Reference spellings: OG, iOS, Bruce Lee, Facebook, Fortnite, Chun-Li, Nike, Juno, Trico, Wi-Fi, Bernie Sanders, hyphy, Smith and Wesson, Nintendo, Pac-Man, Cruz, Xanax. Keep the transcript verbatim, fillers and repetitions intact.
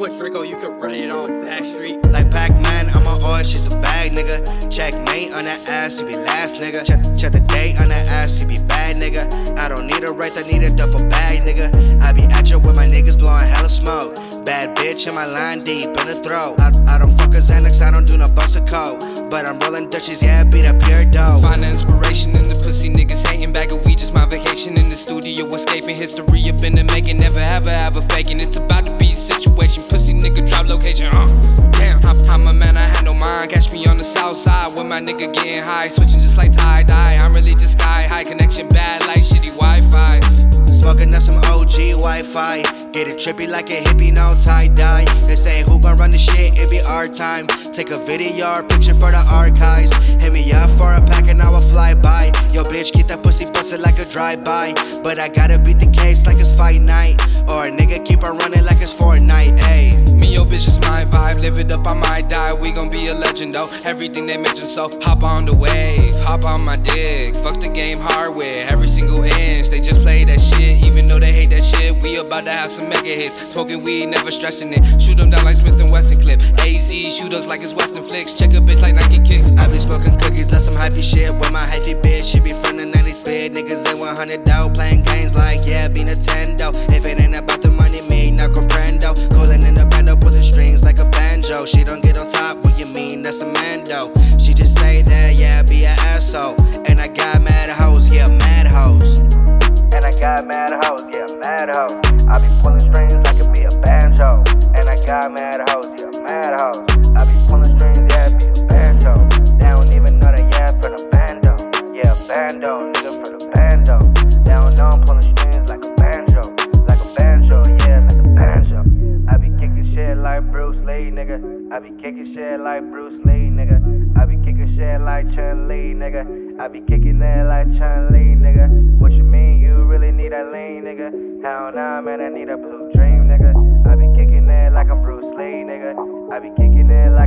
with Trico, you could run it on Backstreet. Like Pac-Man, I'm on oil, she's a bag, nigga. Checkmate on that ass, you be last, nigga. Check, check the date on that ass, you be bad, nigga. I don't need a right, I need a duffel bag, nigga. I be at you with my niggas blowing hella smoke. Bad bitch in my line, deep in the throat. I, I don't fuck a Xanax, I don't do no bumps of coke. But I'm rolling Dutchies, yeah, I beat up pure dough. Find the inspiration in the pussy niggas hating. Bag of weed, just my vacation in the studio. Escaping history up in the making. Never ever ever faking. It's about to be a situation. Pussy nigga drop location. Uh, damn, I, I'm a man, I had no mind. Catch me on the south side with my nigga getting high. Switching just like tie-dye. I'm really just sky high. Connection bad like shitty Wi-Fi. Smoking up some O G Wi-Fi. Get it trippy like a hippie, no tie-dye. They say who gon' run the shit, it be our time. Take a video or picture for the archives. Hit me up for a pack and I will fly by. Yo bitch, keep that pussy busted like a drive-by. But I gotta beat the case like it's fight night. Or a nigga keep on running like it's Fortnite, ayy. Me, yo bitch, is my vibe. Live it up, I might die. We gon' be a legend though. Everything they mention, so hop on the wave. Hop on my dick. Fuck the game hardware. Every single inch, they just play that shit. Even though they hate that shit, we about to have some mega hits. Smoking weed, never stressing it. Shoot them down like Smith and Wesson clip. A Z, shoot us like it's Western flicks. Check a bitch like Nike kicks. I be smoking cookies like some hyphy shit with my hyphy bitch. She be from the nineties, big niggas in one hundred dough. Playing games like, yeah, be Nintendo. If it ain't about the money, me not comprendo. Calling in the bando, pulling strings like a banjo. She don't get on top, what you mean, that's a man though. She just say that, yeah, be an asshole. And I got mad hoes, yeah, mad hoes. And I got mad hoes, yeah, mad hoes. I be pulling strings like it be a banjo. And I got mad hoes, yeah, mad hoes. I be pulling strings, yeah, it be a banjo. They don't even know that, yeah, for the bando. Yeah, bando, nigga, for the bando. They don't know I'm pulling strings like a banjo. Like a banjo, yeah, like a banjo. I be kicking shit like Bruce Lee, nigga. I be kicking shit like Bruce Lee, nigga. I be kicking shit like Chun-Li, nigga. I be kicking it like Chun-Li, nigga. What you mean you really need a lean, nigga? Hell nah, man, I need a blue dream, nigga. I be kicking it like I'm Bruce Lee, nigga. I be kicking it like